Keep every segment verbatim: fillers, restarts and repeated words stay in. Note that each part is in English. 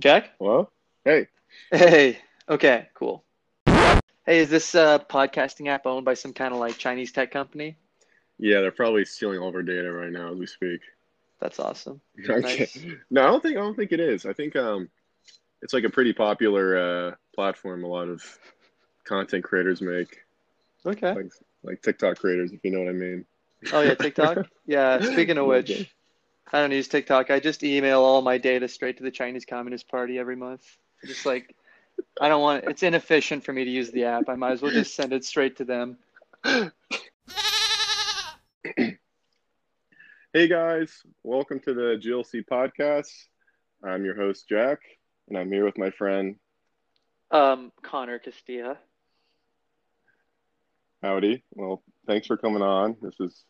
Jack? Hello? Hey. Hey. Okay, cool. Hey, is this uh, podcasting app owned by some kind of like Chinese tech company? Yeah, they're probably stealing all of our data right now as we speak. That's awesome. Okay. Nice. No, I don't think I don't think it is. I think um, it's like a pretty popular uh, platform a lot of content creators make. Okay. Like, like TikTok creators, if you know what I mean. Oh, yeah, TikTok? Yeah, speaking of which, I don't use TikTok. I just email all my data straight to the Chinese Communist Party every month. Just like, I don't want it. It's inefficient for me to use the app. I might as well just send it straight to them. Hey, guys. Welcome to the G L C podcast. I'm your host, Jack, and I'm here with my friend. Um, Connor Castilla. Howdy. Well, thanks for coming on. This is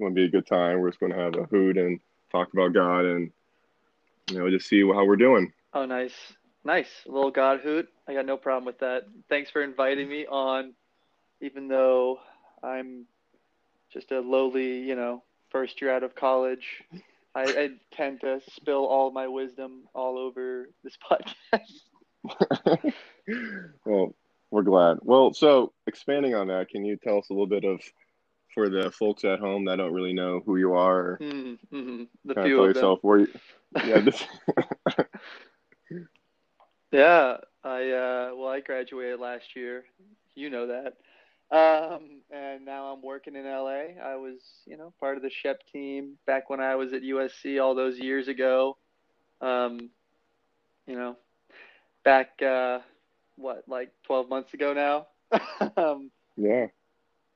going to be a good time. We're just going to have a hoot and talk about God and, you know, just see how we're doing. Oh, nice. Nice. A little God hoot. I got no problem with that. Thanks for inviting me on, even though I'm just a lowly, you know, first year out of college. I, I tend to spill all my wisdom all over this podcast. Well, we're glad. Well, so expanding on that, can you tell us a little bit of, for the folks at home that don't really know who you are, mm-hmm. the kind few of tell of yourself them. Where you, yeah, this... yeah, I, uh, well, I graduated last year, you know that, um, and now I'm working in L A. I was, you know, part of the Shep team back when I was at U S C all those years ago, um, you know, back, uh, what, like twelve months ago now? um, yeah.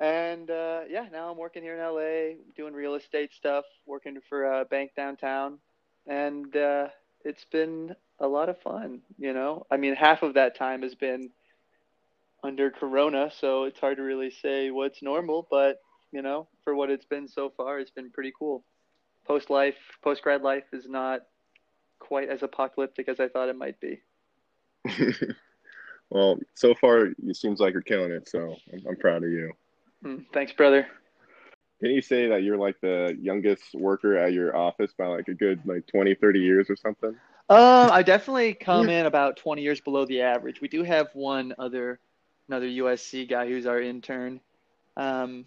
And, uh, yeah, now I'm working here in L A, doing real estate stuff, working for a bank downtown. And uh, it's been a lot of fun, you know? I mean, half of that time has been under Corona, so it's hard to really say what's normal. But, you know, for what it's been so far, it's been pretty cool. Post-life, post-grad life is not quite as apocalyptic as I thought it might be. Well, so far, it seems like you're killing it, so I'm, I'm proud of you. Mm, thanks, brother. Can you say that you're, like, the youngest worker at your office by, like, a good, like, twenty, thirty years or something? Uh, I definitely come in about twenty years below the average. We do have one other, another U S C guy who's our intern. Um,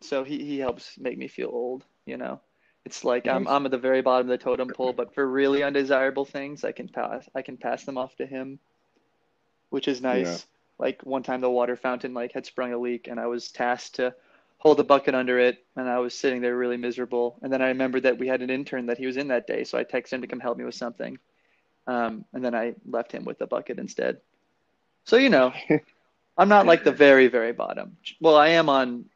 so he, he helps make me feel old, you know. It's like I'm I'm at the very bottom of the totem pole, but for really undesirable things, I can pass I can pass them off to him. Which is nice. Yeah. Like one time the water fountain like had sprung a leak and I was tasked to hold the bucket under it. And I was sitting there really miserable. And then I remembered that we had an intern that he was in that day. So I texted him to come help me with something. Um, and then I left him with the bucket instead. So, you know, I'm not like the very, very bottom. Well, I am on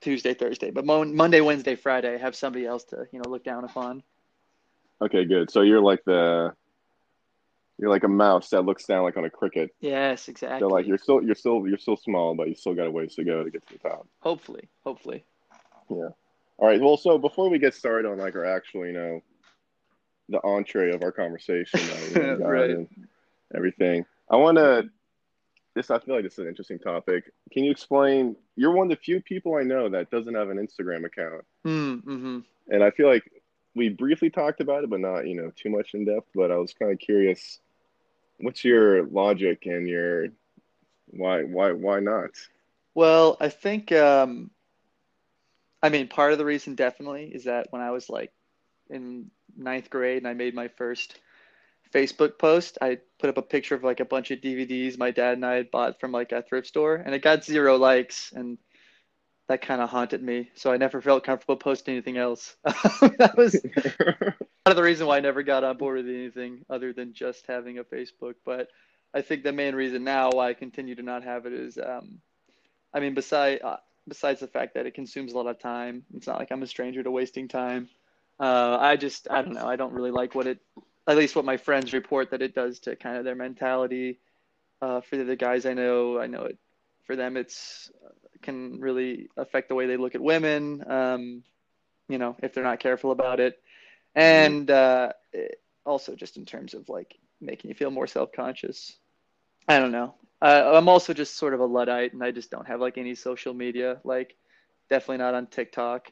Tuesday, Thursday, but Mo- Monday, Wednesday, Friday, I have somebody else to, you know, look down upon. Okay, good. So you're like the... You're like a mouse that looks down like on a cricket. Yes, exactly. So like you're still you're still you're still small, but you still got a ways to go to get to the top. Hopefully, hopefully. Yeah. All right. Well, so before we get started on like our actual, you know, the entree of our conversation, like, right, and everything, I want to. This I feel like this is an interesting topic. Can you explain? You're one of the few people I know that doesn't have an Instagram account. Mm-hmm. And I feel like we briefly talked about it, but not, you know, too much in depth. But I was kind of curious. What's your logic and your why why why not? Well, I think um, I mean part of the reason definitely is that when I was like in ninth grade and I made my first Facebook post, I put up a picture of like a bunch of D V Ds my dad and I had bought from like a thrift store, and it got zero likes, and that kind of haunted me. So I never felt comfortable posting anything else. That was part of the reason why I never got on board with anything other than just having a Facebook. But I think the main reason now why I continue to not have it is, um, I mean, besides, uh, besides the fact that it consumes a lot of time, it's not like I'm a stranger to wasting time. Uh, I just, I don't know. I don't really like what it, at least what my friends report that it does to kind of their mentality. Uh, for the other guys I know, I know it, for them, it's uh, can really affect the way they look at women, um, you know, if they're not careful about it. And uh, it also just in terms of like making you feel more self-conscious. I don't know. Uh, I'm also just sort of a Luddite, and I just don't have, like, any social media. Like, definitely not on TikTok.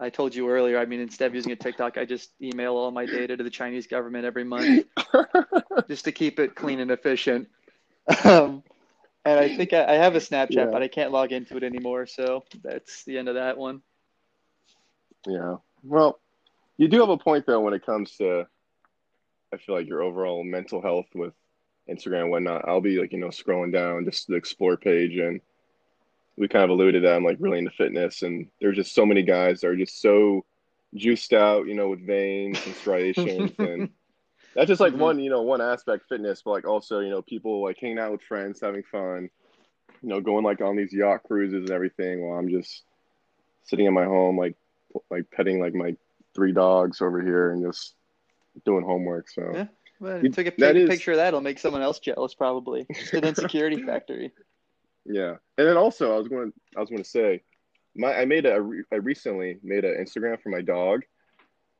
I told you earlier, I mean, instead of using a TikTok, I just email all my data to the Chinese government every month just to keep it clean and efficient. Um, and I think I, I have a Snapchat, yeah. but I can't log into it anymore. So that's the end of that one. Yeah. Well, you do have a point, though, when it comes to, I feel like, your overall mental health with Instagram and whatnot. I'll be, like, you know, scrolling down just the explore page, and we kind of alluded to that I'm, like, really into fitness, and there's just so many guys that are just so juiced out, you know, with veins and striations, and that's just, like, mm-hmm. one, you know, one aspect fitness, but, like, also, you know, people, like, hanging out with friends, having fun, you know, going, like, on these yacht cruises and everything, while I'm just sitting in my home, like, like petting, like, my three dogs over here and just doing homework, so. Yeah, well, you took a pic- is... picture of that, it'll make someone else jealous, probably. It's an insecurity factory. Yeah, and then also I was going I was going to say, my I made a I recently made an Instagram for my dog,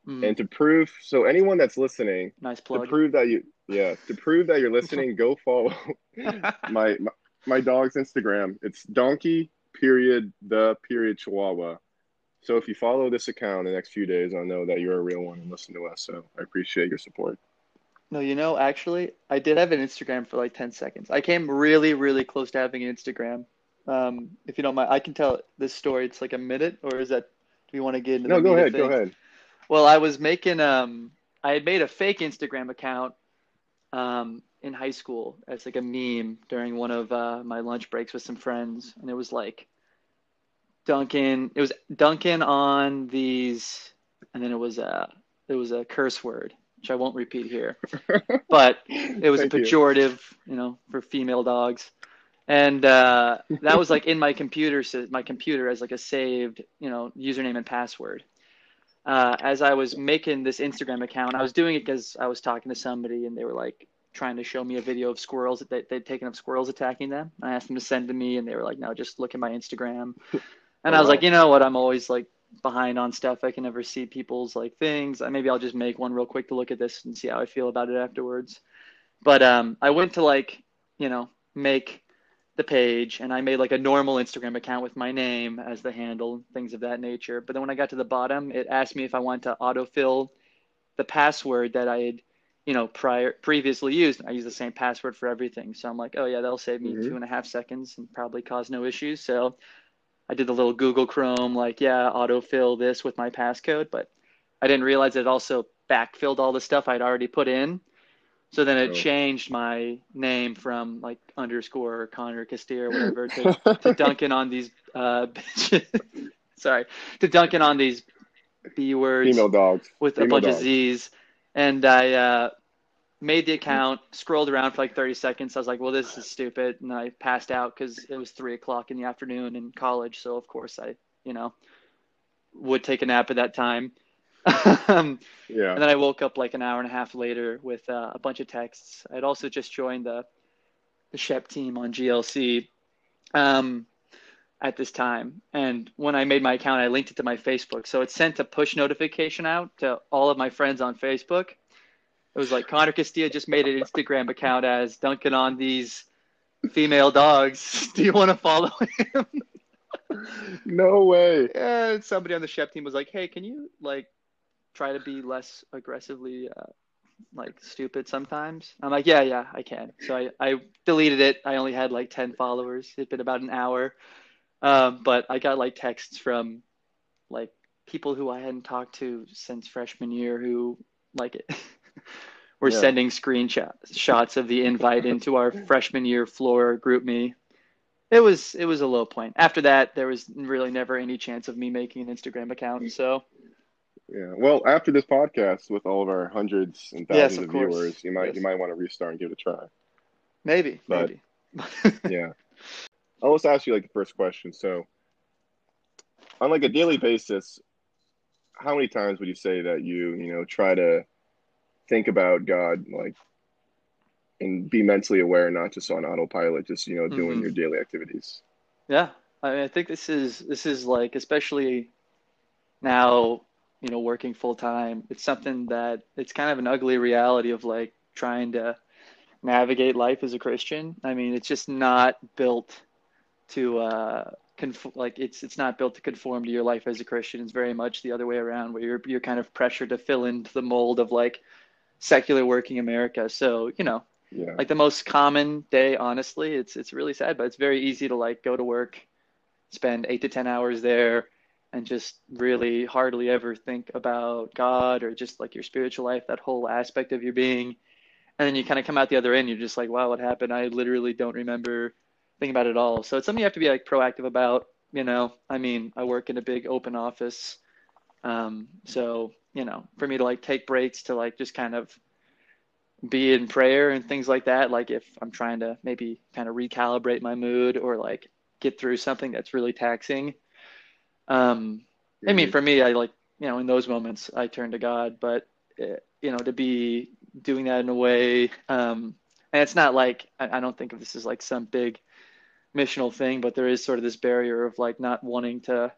mm. and to prove so anyone that's listening, nice plug. to prove that you yeah to prove that you're listening, go follow my, my my dog's Instagram. It's donkey period the period chihuahua. So if you follow this account in the next few days, I'll know that you're a real one and listen to us. So I appreciate your support. No, you know, actually, I did have an Instagram for like ten seconds. I came really, really close to having an Instagram. Um, if you don't mind, I can tell this story. It's like a minute, or is that, do you want to get into the No, go ahead, things? go ahead. Well, I was making, um, I had made a fake Instagram account um, in high school as like a meme during one of uh, my lunch breaks with some friends. And it was like Duncan, it was Duncan on these, and then it was a, it was a curse word, which I won't repeat here, but it was a pejorative, you. you know, for female dogs. And uh, that was like in my computer, my computer as like a saved, you know, username and password. Uh, as I was making this Instagram account, I was doing it because I was talking to somebody and they were like trying to show me a video of squirrels that they, they'd taken up squirrels attacking them. I asked them to send to me and they were like, no, just look at my Instagram. And I was like, you know what? I'm always like, behind on stuff. I can never see people's like things. Maybe I'll just make one real quick to look at this and see how I feel about it afterwards. But um, I went to like, you know, make the page, and I made like a normal Instagram account with my name as the handle, things of that nature. But then when I got to the bottom, it asked me if I wanted to autofill the password that I had, you know, prior previously used. I use the same password for everything. So I'm like, oh yeah, that'll save me mm-hmm. two and a half seconds and probably cause no issues. So I did the little Google Chrome, like, yeah, autofill this with my passcode, but I didn't realize it also backfilled all the stuff I'd already put in. So then it oh. changed my name from like underscore Connor Castilla or whatever to, to Duncan on these, uh, sorry, to Duncan on these B words. Female dogs. With Female a bunch dogs. of Z's. And I uh, made the account, scrolled around for like thirty seconds. I was like, well, this is stupid. And I passed out because it was three o'clock in the afternoon in college. So of course I, you know, would take a nap at that time. um, yeah. And then I woke up like an hour and a half later with uh, a bunch of texts. I'd also just joined the, the Shep team on G L C um, at this time. And when I made my account, I linked it to my Facebook. So it sent a push notification out to all of my friends on Facebook. It was like Connor Castilla just made an Instagram account as Duncan on these female dogs. Do you want to follow him? No way. And somebody on the Shep team was like, hey, can you like try to be less aggressively uh, like stupid sometimes? I'm like, yeah, yeah, I can. So I, I deleted it. I only had like ten followers. It'd been about an hour. Um, but I got like texts from like people who I hadn't talked to since freshman year who like it. We're yeah. sending screenshots shots of the invite into our freshman year floor group me. It was it was a low point. After that, there was really never any chance of me making an Instagram account. So, yeah. Well, after this podcast, with all of our hundreds and thousands yes, of, of viewers, you might yes. you might want to restart and give it a try. Maybe. But, maybe. yeah. I'll just ask you like the first question. So, on like a daily basis, how many times would you say that you you know try to think about God, like, and be mentally aware, not just on autopilot, just, you know, doing mm-hmm. your daily activities? Yeah. I mean, I think this is, this is like, especially now, you know, working full time, it's something that it's kind of an ugly reality of like trying to navigate life as a Christian. I mean, it's just not built to uh, conf- like it's it's not built to conform to your life as a Christian. It's very much the other way around, where you're you're kind of pressured to fill into the mold of like secular working America. So, you know, yeah. like the most common day, honestly, it's it's really sad, but it's very easy to like go to work, spend eight to ten hours there, and just really hardly ever think about God or just like your spiritual life, that whole aspect of your being. And then you kind of come out the other end, you're just like, wow, what happened? I literally don't remember thinking about it all. So it's something you have to be like proactive about, you know. I mean, I work in a big open office. Um, so, you know, for me to like take breaks to like just kind of be in prayer and things like that, like if I'm trying to maybe kind of recalibrate my mood or like get through something that's really taxing. Um, I mean, for me, I like, you know, in those moments I turn to God, but you know, to be doing that in a way, um, and it's not like, I, I don't think of this as like some big missional thing, but there is sort of this barrier of like not wanting to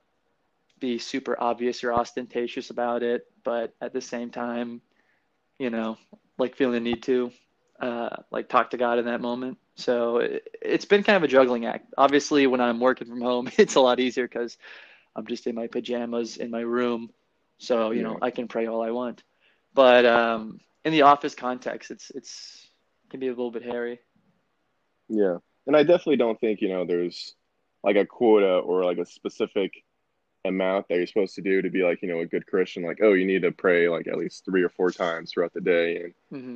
be super obvious or ostentatious about it, but at the same time, you know, like feeling the need to, uh, like talk to God in that moment. So it, it's been kind of a juggling act. Obviously when I'm working from home, it's a lot easier because I'm just in my pajamas in my room. So, you yeah. know, I can pray all I want. But um, in the office context, it's it's can be a little bit hairy. Yeah. And I definitely don't think, you know, there's like a quota or like a specific amount that you're supposed to do to be like, you know, a good Christian. Like, oh, you need to pray like at least three or four times throughout the day and,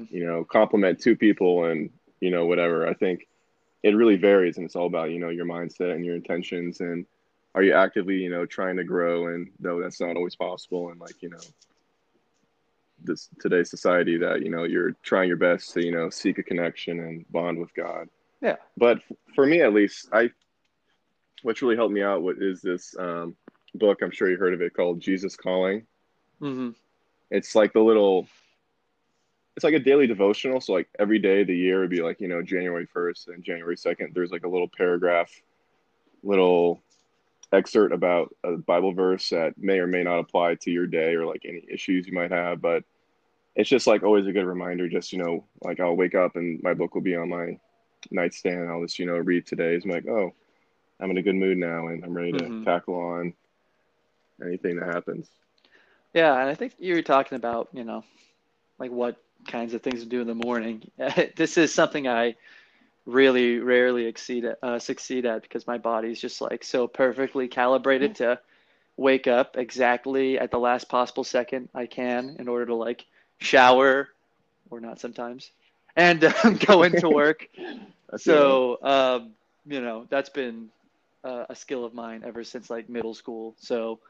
mm-hmm. you know, compliment two people and, you know, whatever. I think it really varies. And it's all about, you know, your mindset and your intentions and, are you actively, you know, trying to grow? And though that's not always possible, and like, you know, this today's society, that, you know, you're trying your best to, you know, seek a connection and bond with God. Yeah. But for me, at least, I, what's really helped me out what is this um, book, I'm sure you heard of it, called Jesus Calling. Mm-hmm. It's like the little, it's like a daily devotional. So like every day of the year would be like, you know, January first and January second, there's like a little paragraph, little excerpt about a Bible verse that may or may not apply to your day or like any issues you might have. But it's just like always a good reminder, just, you know, like I'll wake up and my book will be on my nightstand and I'll just, you know, read today's. I'm like, oh, I'm in a good mood now and I'm ready to mm-hmm. tackle on anything that happens. Yeah. And I think you were talking about, you know, like what kinds of things to do in the morning. This is something I really rarely exceed, uh, succeed at, because my body's just like so perfectly calibrated to wake up exactly at the last possible second I can in order to like shower, or not sometimes, and um, go into work. So, um, you know, that's been uh, a skill of mine ever since like middle school. So,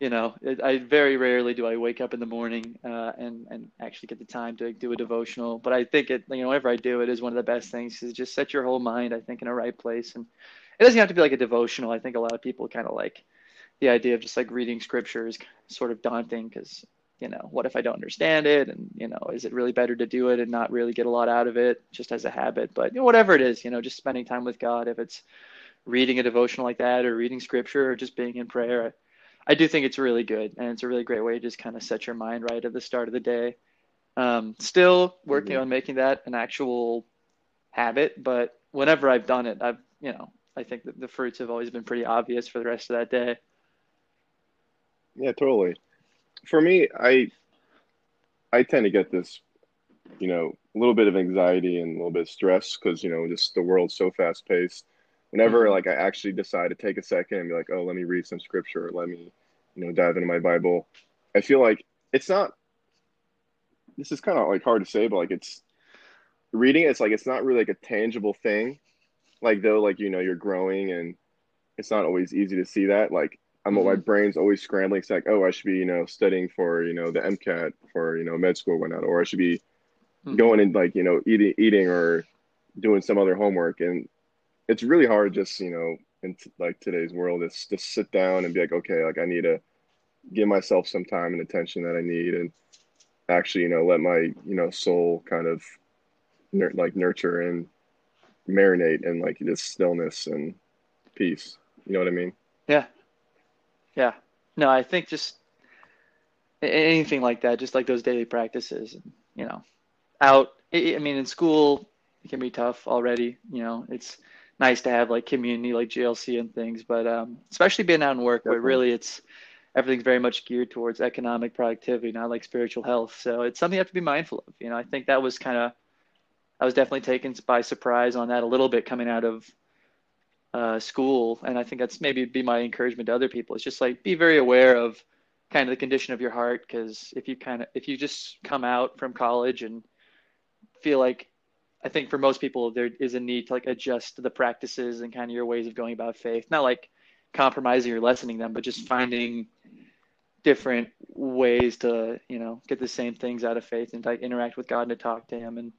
you know, it, I very rarely do I wake up in the morning uh, and, and actually get the time to do a devotional. But I think it, you know, whenever I do, it is one of the best things, because it just sets your whole mind, I think, in a right place. And it doesn't have to be like a devotional. I think a lot of people kind of like the idea of just like reading scripture is sort of daunting, because, you know, what if I don't understand it? And, you know, is it really better to do it and not really get a lot out of it just as a habit? But, you know, whatever it is, you know, just spending time with God, if it's reading a devotional like that or reading scripture or just being in prayer, I, I do think it's really good, and it's a really great way to just kind of set your mind right at the start of the day. Um, still working mm-hmm. on making that an actual habit, but whenever I've done it, I've, you know, I think that the fruits have always been pretty obvious for the rest of that day. Yeah, totally. For me, I, I tend to get this, you know, a little bit of anxiety and a little bit of stress, because, you know, just the world's so fast paced. Whenever, like, I actually decide to take a second and be like, oh, let me read some scripture, or let me, you know, dive into my Bible, I feel like it's not, this is kind of, like, hard to say, but, like, it's, reading it, it's, like, it's not really, like, a tangible thing. Like, though, like, you know, you're growing, and it's not always easy to see that. Like, I'm, mm-hmm. my brain's always scrambling. It's like, oh, I should be, you know, studying for, you know, the MCAT for, you know, med school or whatnot, or I should be mm-hmm. going and, like, you know, eating, eating or doing some other homework, and it's really hard, just, you know, in t- like today's world, is to sit down and be like, okay, like I need to give myself some time and attention that I need, and actually, you know, let my, you know, soul kind of nur- like nurture and marinate in like this stillness and peace. You know what I mean? Yeah. Yeah. No, I think just anything like that, just like those daily practices, you know, out, I mean, in school, it can be tough already. You know, it's nice to have like community like G L C and things, but um, especially being out in work, Definitely. But really it's, everything's very much geared towards economic productivity, not like spiritual health. So it's something you have to be mindful of. You know, I think that was kind of, I was definitely taken by surprise on that a little bit coming out of uh, school. And I think that's maybe be my encouragement to other people. It's just like, be very aware of kind of the condition of your heart. Cause if you kind of, if you just come out from college and feel like, I think for most people, there is a need to like adjust the practices and kind of your ways of going about faith, not like compromising or lessening them, but just finding different ways to, you know, get the same things out of faith and like interact with God and to talk to him and,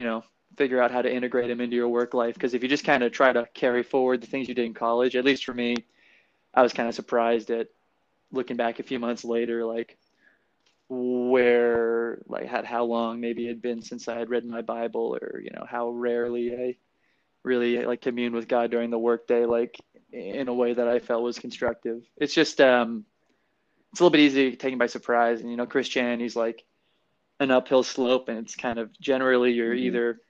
you know, figure out how to integrate them into your work life. Cause if you just kind of try to carry forward the things you did in college, at least for me, I was kind of surprised at looking back a few months later, like where, like had how long maybe it had been since I had read my Bible, or, you know, how rarely I really like commune with God during the workday, like in a way that I felt was constructive. It's just, um, it's a little bit easy taken by surprise. And, you know, Christianity's like an uphill slope, and it's kind of generally you're mm-hmm. either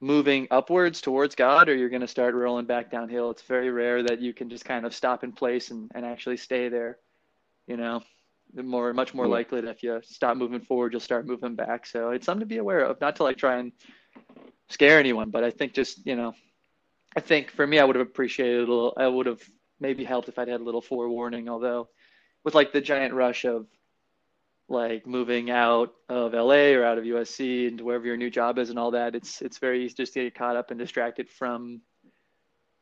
moving upwards towards God or you're going to start rolling back downhill. It's very rare that you can just kind of stop in place and, and actually stay there. You know, the more, much more yeah. likely that if you stop moving forward, you'll start moving back. So it's something to be aware of, not to like try and scare anyone, but I think just, you know, I think for me, I would have appreciated a little, I would have maybe helped if I'd had a little forewarning, although with like the giant rush of like moving out of L A or out of U S C and wherever your new job is and all that, it's, it's very easy just to get caught up and distracted from,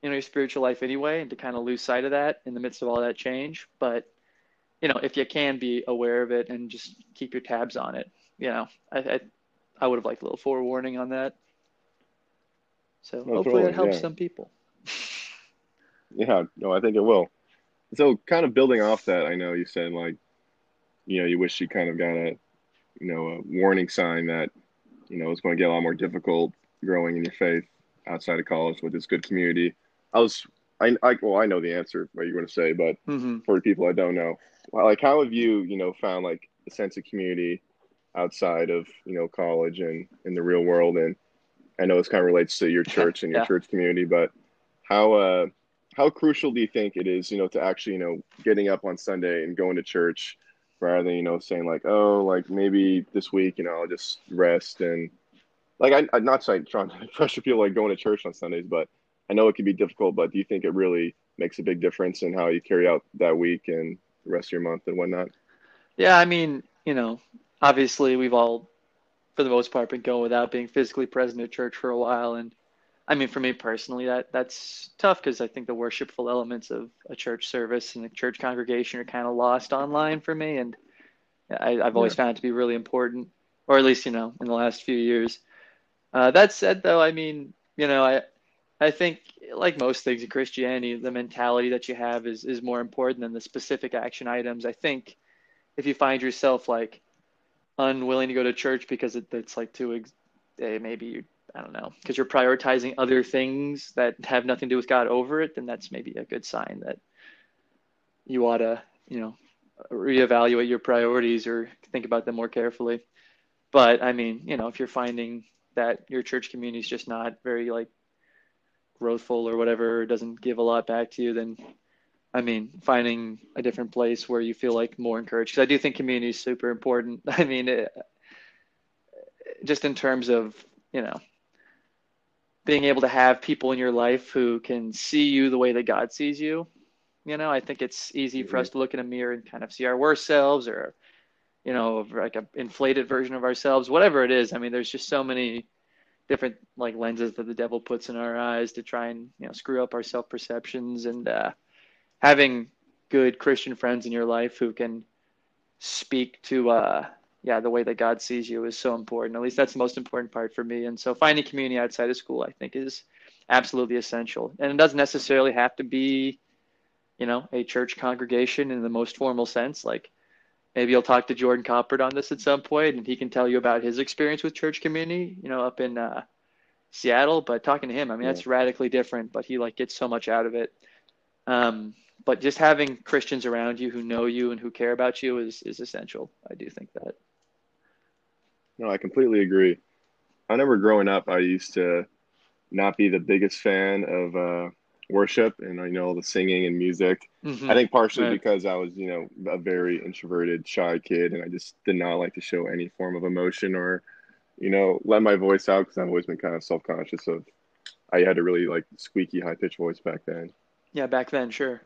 you know, your spiritual life anyway, and to kind of lose sight of that in the midst of all that change. But, you know, if you can be aware of it and just keep your tabs on it, you know, I, I, I would have liked a little forewarning on that. So no, hopefully totally, it helps yeah. some people. Yeah, no, I think it will. So kind of building off that, I know you said like, you know, you wish you kind of got a, you know, a warning sign that, you know, it's going to get a lot more difficult growing in your faith outside of college with this good community. I was, I, I well, I know the answer what you're going to say, but mm-hmm. for people I don't know, like how have you, you know, found like a sense of community outside of, you know, college and in the real world? And I know this kind of relates to your church and your yeah. church community, but how uh, how crucial do you think it is, you know, to actually, you know, getting up on Sunday and going to church rather than, you know, saying like, oh, like maybe this week, you know, I'll just rest. And like, I, I'm not trying to pressure people like going to church on Sundays, but I know it can be difficult, but do you think it really makes a big difference in how you carry out that week and the rest of your month and whatnot? Yeah, I mean, you know, obviously we've all, for the most part, been going without being physically present at church for a while. And I mean, for me personally, that that's tough because I think the worshipful elements of a church service and a church congregation are kind of lost online for me. And I, I've always yeah. found it to be really important, or at least, you know, in the last few years. Uh, that said, though, I mean, you know, I I think like most things in Christianity, the mentality that you have is is more important than the specific action items. I think if you find yourself like unwilling to go to church because it, it's like too ex- maybe you I don't know because you're prioritizing other things that have nothing to do with God over it, then that's maybe a good sign that you ought to, you know, reevaluate your priorities or think about them more carefully. But I mean, you know, if you're finding that your church community is just not very like growthful or whatever, or doesn't give a lot back to you, then I mean, finding a different place where you feel like more encouraged. Because I do think community is super important. I mean, it, just in terms of, you know, being able to have people in your life who can see you the way that God sees you. You know, I think it's easy for us to look in a mirror and kind of see our worst selves, or, you know, like an inflated version of ourselves, whatever it is. I mean, there's just so many different like lenses that the devil puts in our eyes to try and, you know, screw up our self-perceptions. And, uh, having good Christian friends in your life who can speak to, uh, yeah, the way that God sees you is so important. At least that's the most important part for me. And so finding community outside of school, I think, is absolutely essential. And it doesn't necessarily have to be, you know, a church congregation in the most formal sense. Like maybe you'll talk to Jordan Coppert on this at some point, and he can tell you about his experience with church community, you know, up in uh, Seattle. But talking to him, I mean, yeah. that's radically different, but he like gets so much out of it. Um, But just having Christians around you who know you and who care about you is, is essential. I do think that. No, I completely agree. I remember growing up, I used to not be the biggest fan of uh, worship and, you know, all the singing and music. Mm-hmm. I think partially right. because I was, you know, a very introverted, shy kid, and I just did not like to show any form of emotion or, you know, let my voice out, because I've always been kind of self-conscious of, I had a really, like, squeaky, high-pitched voice back then. Yeah, back then, sure.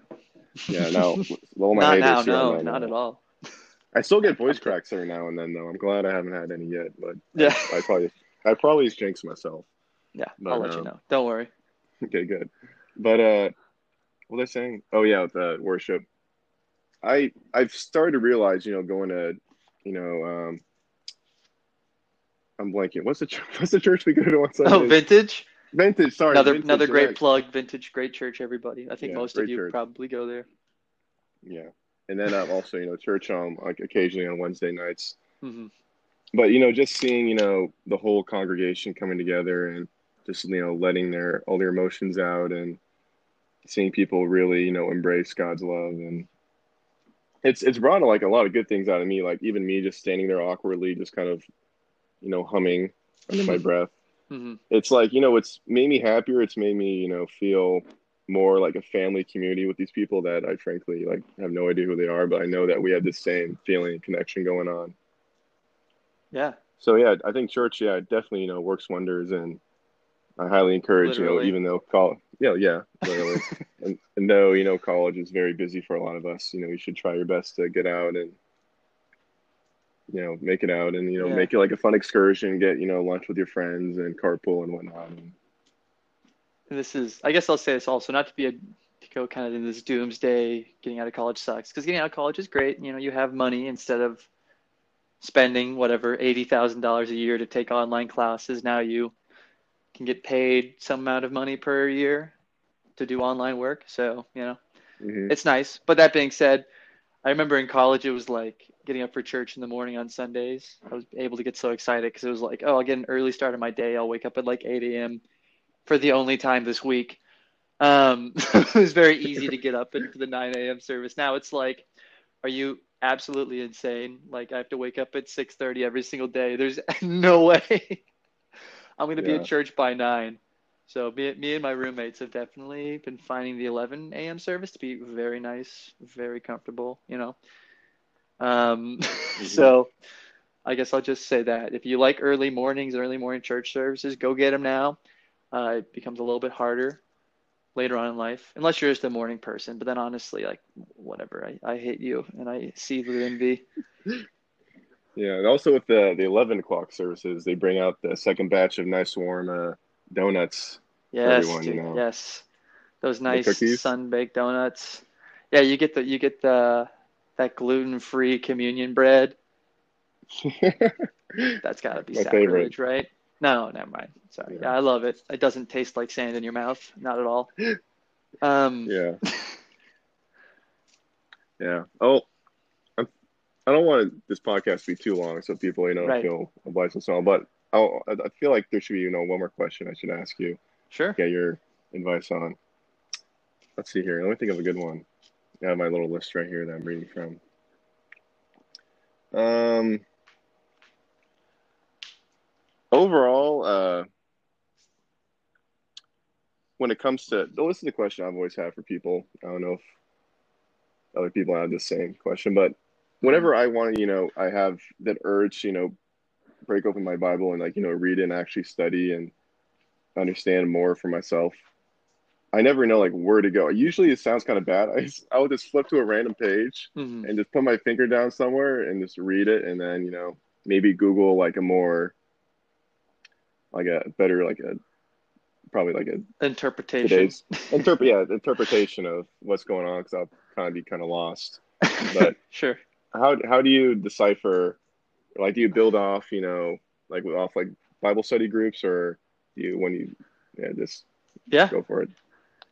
Yeah, no. All my not now, no, not now. At all. I still get voice cracks every now and then, though. I'm glad I haven't had any yet, but yeah. I, I probably I probably jinxed myself. Yeah, but I'll let um, you know. Don't worry. Okay, good. But uh, what was I saying? Oh, yeah, with the worship. I, I've started to realize, you know, going to, you know, um, I'm blanking. What's the, what's the church we go to on Sundays? Oh, Vintage? Vintage, sorry. Another vintage another great direct. plug. Vintage, great church, everybody. I think yeah, most of you church. probably go there. Yeah. And then I'm also, you know, church um, like occasionally on Wednesday nights. Mm-hmm. But, you know, just seeing, you know, the whole congregation coming together and just, you know, letting their all their emotions out and seeing people really, you know, embrace God's love. And it's it's brought, like, a lot of good things out of me. Like, even me just standing there awkwardly, just kind of, you know, humming under my breath. Mm-hmm. It's like, you know, it's made me happier. It's made me, you know, feel more like a family community with these people that I frankly, like, have no idea who they are, but I know that we have the same feeling and connection going on. Yeah. So yeah, I think church, yeah, definitely, you know, works wonders, and I highly encourage, literally. you know, even though college, yeah, yeah, literally, and, and though, you know, college is very busy for a lot of us, you know, you should try your best to get out and, you know, make it out and, you know, yeah. make it like a fun excursion, get, you know, lunch with your friends and carpool and whatnot. And, This is, I guess I'll say this also, not to be a, to go kind of in this doomsday, getting out of college sucks, because getting out of college is great. You know, you have money instead of spending whatever eighty thousand dollars a year to take online classes. Now you can get paid some amount of money per year to do online work. So, you know, mm-hmm. it's nice. But that being said, I remember in college, it was like getting up for church in the morning on Sundays. I was able to get so excited because it was like, oh, I'll get an early start of my day. I'll wake up at like eight a.m. for the only time this week. Um, it was very easy to get up into the nine a.m. service. Now it's like, are you absolutely insane? Like, I have to wake up at six thirty every single day. There's no way I'm going to yeah. be at church by nine. So me, me and my roommates have definitely been finding the eleven a.m. service to be very nice, very comfortable, you know. Um, mm-hmm. So I guess I'll just say that. If you like early mornings, early morning church services, go get them now. Uh, it becomes a little bit harder later on in life, unless you're just a morning person. But then honestly, like, whatever, I, I hate you and I see the envy. Yeah, and also with the, the eleven o'clock services, they bring out the second batch of nice warm uh, donuts. Yes, for everyone, you know. Yes. Those nice sun-baked donuts. Yeah, you get the you get the that gluten-free communion bread. That's got to be my sacrilege, favorite. Right? No, never mind. Sorry. Yeah. yeah, I love it. It doesn't taste like sand in your mouth. Not at all. Um, yeah. yeah. Oh, I'm, I don't want this podcast to be too long, so people, you know, right. feel obliged and so on. But I'll, I feel like there should be, you know, one more question I should ask you. Sure. Get your advice on. Let's see here. Let me think of a good one. I have my little list right here that I'm reading from. Um. Overall, uh, when it comes to – this is the question I've always had for people. I don't know if other people have the same question, but whenever I want to, you know, I have that urge to, you know, break open my Bible and, like, you know, read it and actually study and understand more for myself, I never know, like, where to go. Usually it sounds kind of bad. I, I would just flip to a random page mm-hmm. and just put my finger down somewhere and just read it, and then, you know, maybe Google, like, a more – like a better, like a, probably like a interpretation, interpret, yeah, interpretation of what's going on. Cause I'll kind of be kind of lost, but sure. How, how do you decipher, like, do you build off, you know, like off like Bible study groups, or do you, when you yeah, just yeah. go for it?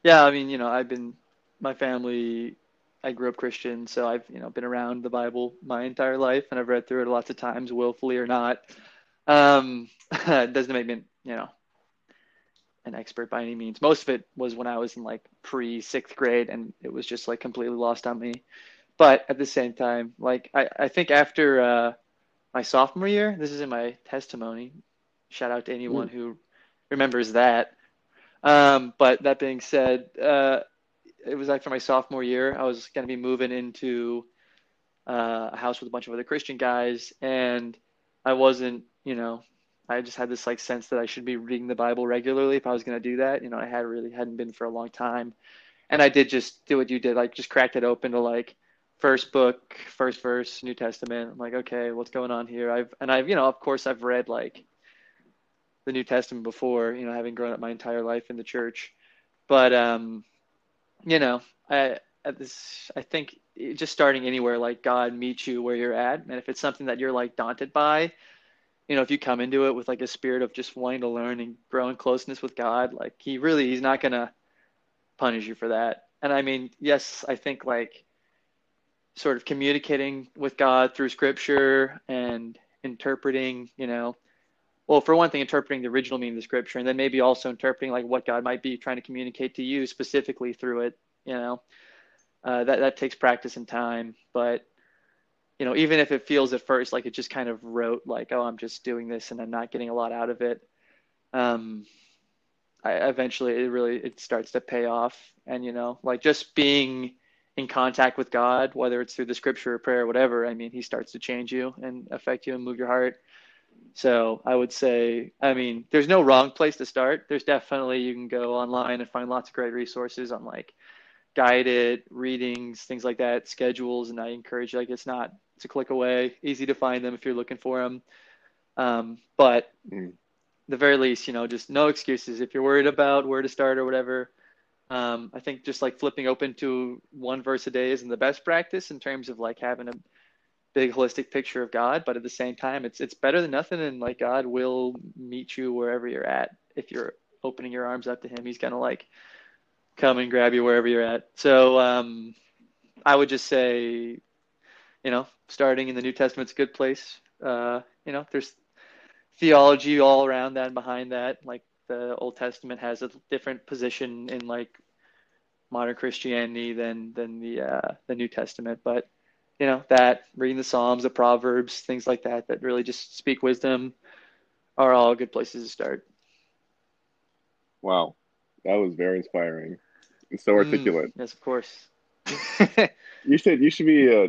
Yeah. I mean, you know, I've been, my family, I grew up Christian, so I've, you know, been around the Bible my entire life, and I've read through it lots of times, willfully or not. Um, it doesn't make me, you know, an expert by any means. Most of it was when I was in like pre sixth grade, and it was just like completely lost on me. But at the same time, like I, I think after uh, my sophomore year, this is in my testimony, Shout out to anyone mm. who remembers that. Um, but that being said, uh, it was like for my sophomore year, I was going to be moving into uh, a house with a bunch of other Christian guys. And I wasn't, you know, I just had this like sense that I should be reading the Bible regularly if I was going to do that. You know, I had really hadn't been for a long time. And I did just do what you did. Like just cracked it open to like first book, first verse, New Testament. I'm like, okay, what's going on here? I've, and I've, you know, of course I've read like the New Testament before, you know, having grown up my entire life in the church. But, um, you know, I, at this, I think it, just starting anywhere, like God meets you where you're at. And if it's something that you're like daunted by, you know, if you come into it with like a spirit of just wanting to learn and grow in closeness with God, like he really, he's not going to punish you for that. And I mean, yes, I think like sort of communicating with God through scripture and interpreting, you know, well, for one thing, interpreting the original meaning of the scripture, and then maybe also interpreting like what God might be trying to communicate to you specifically through it. You know, uh, that, that takes practice and time, but you know, even if it feels at first like it just kind of rote, like, oh, I'm just doing this and I'm not getting a lot out of it. Um, I eventually it really, it starts to pay off. And, you know, like just being in contact with God, whether it's through the scripture or prayer or whatever, I mean, he starts to change you and affect you and move your heart. So I would say, I mean, there's no wrong place to start. There's definitely, you can go online and find lots of great resources on like guided readings, things like that, schedules. And I encourage you, like, it's not, it's a click away, easy to find them if you're looking for them. Um, but mm. the very least, you know, just no excuses. If you're worried about where to start or whatever, um, I think just like flipping open to one verse a day isn't the best practice in terms of like having a big holistic picture of God, but at the same time, it's it's better than nothing, and like God will meet you wherever you're at. If you're opening your arms up to him, he's gonna like come and grab you wherever you're at. So um I would just say, you know, starting in the New Testament's a good place. Uh you know, there's theology all around that and behind that. Like the Old Testament has a different position in like modern Christianity than than the uh the New Testament, but you know, that reading the Psalms, the Proverbs, things like that, that really just speak wisdom are all good places to start. Wow. That was very inspiring and so articulate. Mm, yes, of course. You should, you should be, uh,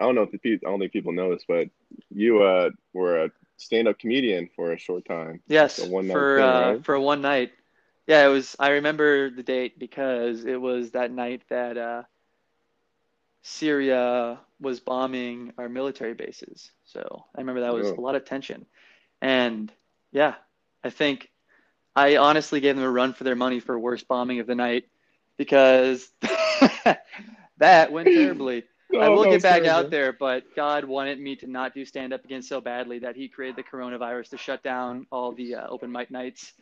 I don't know if the, I don't think people know this, but you uh, were a stand-up comedian for a short time. Yes. A one night for, thing, uh, right? for one night. Yeah, it was, I remember the date because it was that night that, uh, Syria was bombing our military bases. So I remember that was yeah. a lot of tension. And yeah, I think I honestly gave them a run for their money for worst bombing of the night because that went terribly. Oh, I will get back terrible. out there, but God wanted me to not do stand-up again so badly that he created the coronavirus to shut down all the uh, open mic nights.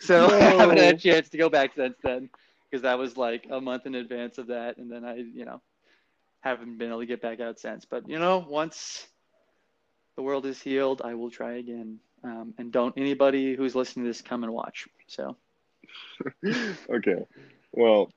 So no. I haven't had a chance to go back since then because that was like a month in advance of that. And then I, you know, haven't been able to get back out since, but you know, once the world is healed, I will try again. Um, and don't anybody who's listening to this come and watch. So, okay. Well,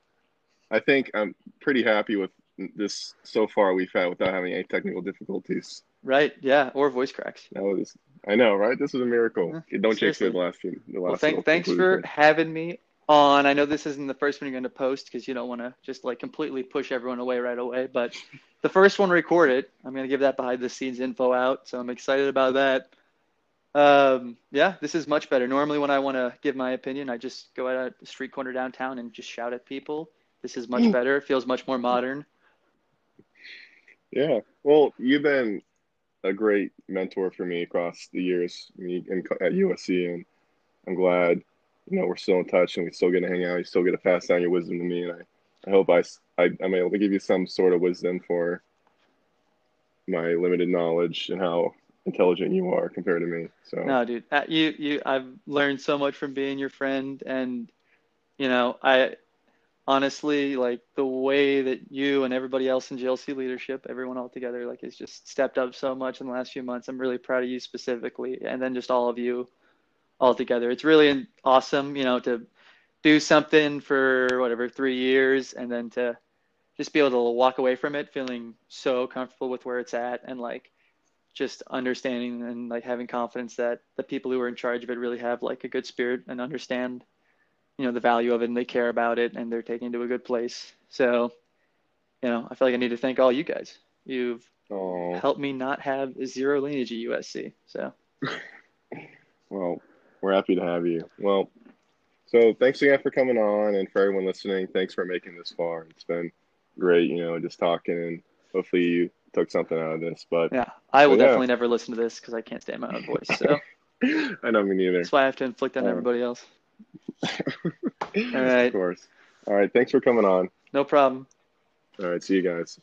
I think I'm pretty happy with this so far we've had without having any technical difficulties. Right. Yeah. Or voice cracks. That was, I know, right? This is a miracle. Uh, don't seriously. Change to the last few. The last well, thank, thanks conclusion. for having me on. I know this isn't the first one you're going to post because you don't want to just like completely push everyone away right away, but the first one recorded, I'm going to give that behind the scenes info out. So I'm excited about that. Um, yeah, this is much better. Normally when I want to give my opinion, I just go out a street corner downtown and just shout at people. This is much better. It feels much more modern. Yeah. Well, you've been a great mentor for me across the years at U S C, and I'm glad, you know, we're still in touch and we still get to hang out. You still get to pass down your wisdom to me. And I, I hope I, I, I'm able to give you some sort of wisdom for my limited knowledge and how intelligent you are compared to me. So no, dude, you, you, I've learned so much from being your friend. And, you know, I honestly, like the way that you and everybody else in G L C leadership, everyone all together, like has just stepped up so much in the last few months. I'm really proud of you specifically. And then just all of you all together. It's really awesome, you know, to do something for whatever, three years and then to just be able to walk away from it feeling so comfortable with where it's at and like just understanding and like having confidence that the people who are in charge of it really have like a good spirit and understand, you know, the value of it and they care about it and they're taking it to a good place. So, you know, I feel like I need to thank all you guys. You've oh. helped me not have zero lineage at U S C. So, well, we're happy to have you. Well, so thanks again for coming on, and for everyone listening, thanks for making this far. It's been great, you know, just talking, and hopefully you took something out of this. But yeah, I will yeah. definitely never listen to this because I can't stand my own voice. So I know, me neither. That's why I have to inflict on um, everybody else. All right. Of course. All right. Thanks for coming on. No problem. All right. See you guys.